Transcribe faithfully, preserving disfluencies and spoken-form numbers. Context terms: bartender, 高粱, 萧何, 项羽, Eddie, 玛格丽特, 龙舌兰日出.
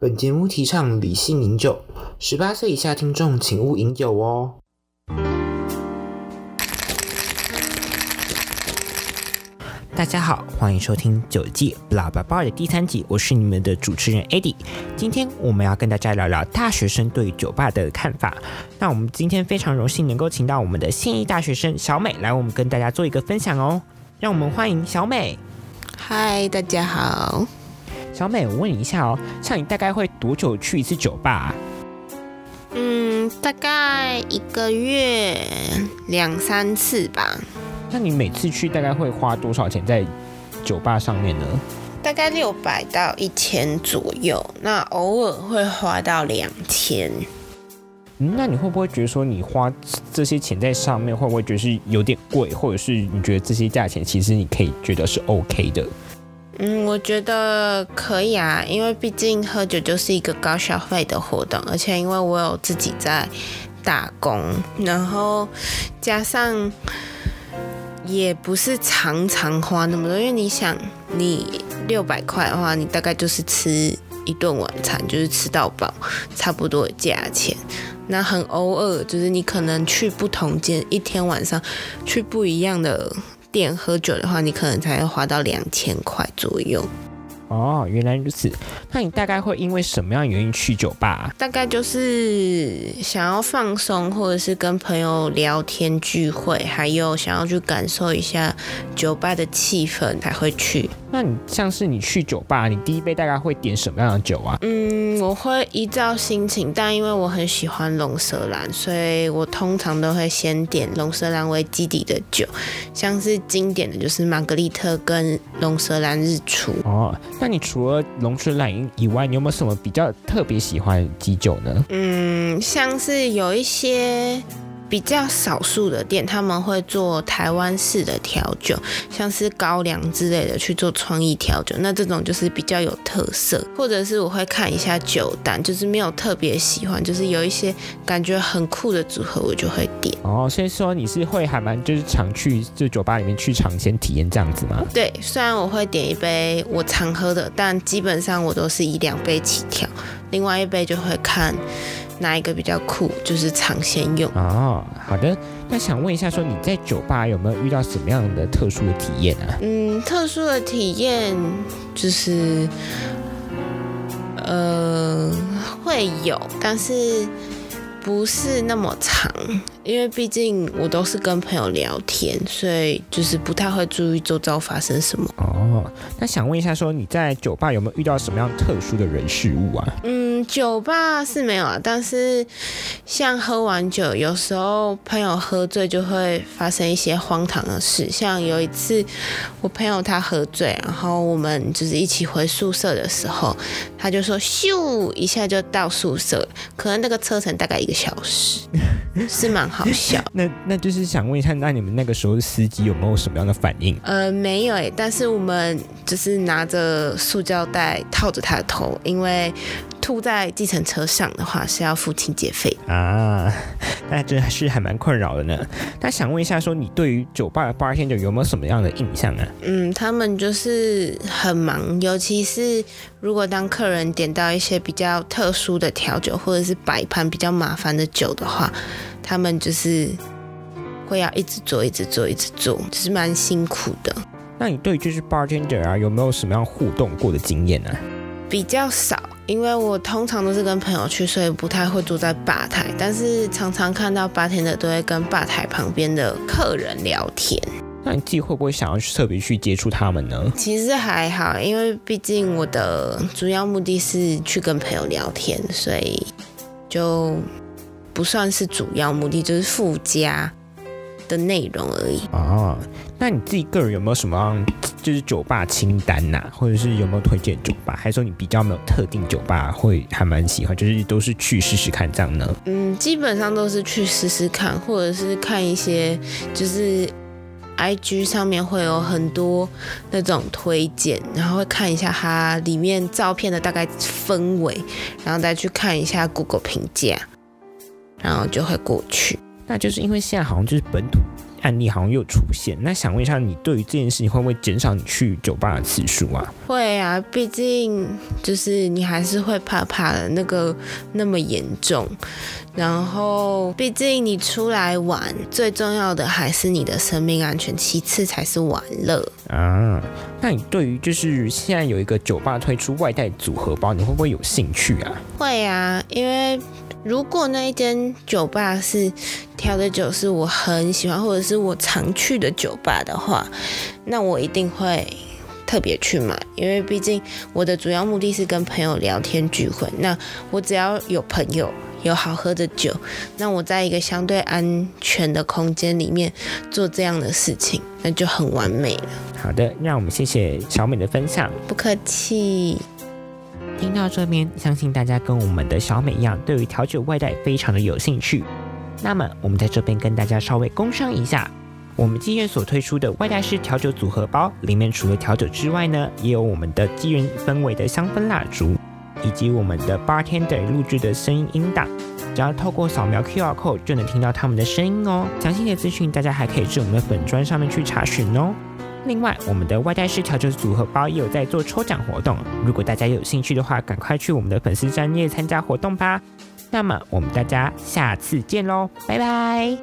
本节目提倡理性饮酒，十八岁以下听众请勿饮酒哦。大家好，欢迎收听酒季喇叭吧的第三集，我是你们的主持人 Eddie。今天我们要跟大家聊聊大学生对酒吧的看法。那我们今天非常荣幸能够请到我们的现役大学生小美来，我们跟大家做一个分享哦。让我们欢迎小美。嗨，大家好。小美，我问你一下哦，像你大概会多久去一次酒吧啊？嗯，大概一个月两三次吧。那你每次去大概会花多少钱在酒吧上面呢？大概六百到一千左右，那偶尔会花到两千。嗯，那你会不会觉得说你花这些钱在上面，会不会觉得是有点贵，或者是你觉得这些价钱其实你可以觉得是 OK 的？嗯，我觉得可以啊，因为毕竟喝酒就是一个高消费的活动，而且因为我有自己在打工，然后加上也不是常常花那么多，因为你想，你六百块的话，你大概就是吃一顿晚餐，就是吃到饱，差不多的价钱。那很偶尔，就是你可能去不同间，一天晚上去不一样的店喝酒的话，你可能才会花到两千块左右。哦，原来如此。那你大概会因为什么样的原因去酒吧啊？大概就是想要放松，或者是跟朋友聊天聚会，还有想要去感受一下酒吧的气氛才会去。那你像是你去酒吧，你第一杯大概会点什么样的酒啊？嗯，我会依照心情，但因为我很喜欢龙舌兰，所以我通常都会先点龙舌兰为基底的酒，像是经典的就是玛格丽特跟龙舌兰日出。哦，那你除了龙舌兰以外，你有没有什么比较特别喜欢的基酒呢？嗯，像是有一些比较少数的店，他们会做台湾式的调酒，像是高粱之类的去做创意调酒，那这种就是比较有特色。或者是我会看一下酒单，就是没有特别喜欢，就是有一些感觉很酷的组合我就会点。哦，所以说你是会还蛮就是常去就酒吧里面去尝鲜体验这样子吗？对，虽然我会点一杯我常喝的，但基本上我都是以两杯起跳，另外一杯就会看哪一个比较酷，就是尝鲜用。哦，好的。那想问一下，说你在酒吧有没有遇到什么样的特殊的体验啊？嗯，特殊的体验就是，呃，会有，但是不是那么长，因为毕竟我都是跟朋友聊天，所以就是不太会注意周遭发生什么。哦，那想问一下，说你在酒吧有没有遇到什么样特殊的人事物啊？嗯，酒吧是没有啊，但是像喝完酒，有时候朋友喝醉就会发生一些荒唐的事。像有一次，我朋友他喝醉，然后我们就是一起回宿舍的时候，他就说咻一下就到宿舍，可能那个车程大概一个小时，是蛮好笑。那那就是想问一下，那你们那个时候司机有没有什么样的反应？呃，没有哎、欸，但是我们就是拿着塑胶袋套着他的头，因为吐在计程车上的话是要付清洁费啊，那真的是还蛮困扰的呢。那想问一下，说你对于酒吧的 bartender 有没有什么样的印象啊？嗯，他们就是很忙，尤其是如果当客人点到一些比较特殊的调酒或者是摆盘比较麻烦的酒的话，他们就是会要一直做、一直做、一直做，就是蛮辛苦的。那你对于就是 bartender 啊，有没有什么样互动过的经验呢、啊？比较少，因为我通常都是跟朋友去，所以不太会坐在吧台。但是常常看到bartender都会跟吧台旁边的客人聊天。那你自己会不会想要特别去接触他们呢？其实还好，因为毕竟我的主要目的是去跟朋友聊天，所以就不算是主要目的，就是附加的内容而已。哦，那你自己个人有没有什么就是酒吧清单啊，或者是有没有推荐酒吧，还是说你比较没有特定酒吧会还蛮喜欢，就是都是去试试看这样呢？嗯，基本上都是去试试看，或者是看一些就是 I G 上面会有很多那种推荐，然后会看一下它里面照片的大概氛围，然后再去看一下 Google 评价，然后就会过去。那就是因为现在好像就是本土案例好像又出现，那想问一下，你对于这件事情会不会减少你去酒吧的次数啊？会啊，毕竟就是你还是会怕怕的，那个那么严重，然后毕竟你出来玩，最重要的还是你的生命安全，其次才是玩乐啊。那你对于就是现在有一个酒吧推出外带组合包，你会不会有兴趣啊？会啊，因为如果那一间酒吧是调的酒是我很喜欢，或者是我常去的酒吧的话，那我一定会特别去买，因为毕竟我的主要目的是跟朋友聊天聚会。那我只要有朋友，有好喝的酒，那我在一个相对安全的空间里面做这样的事情，那就很完美了。好的，让我们谢谢小美的分享。不客气。听到这边，相信大家跟我们的小美一样，对于调酒外带非常的有兴趣。那么我们在这边跟大家稍微工商一下。我们妓院所推出的外带式调酒组合包，里面除了调酒之外呢，也有我们的妓院氛围的香氛蜡烛，以及我们的 bartender 录制的声音音档，只要透过扫描 Q R code 就能听到他们的声音哦。详细的资讯大家还可以至我们的粉专上面去查询哦。另外，我们的外带式调酒组合包也有在做抽奖活动，如果大家有兴趣的话，赶快去我们的粉丝专页参加活动吧。那么我们大家下次见喽，拜拜。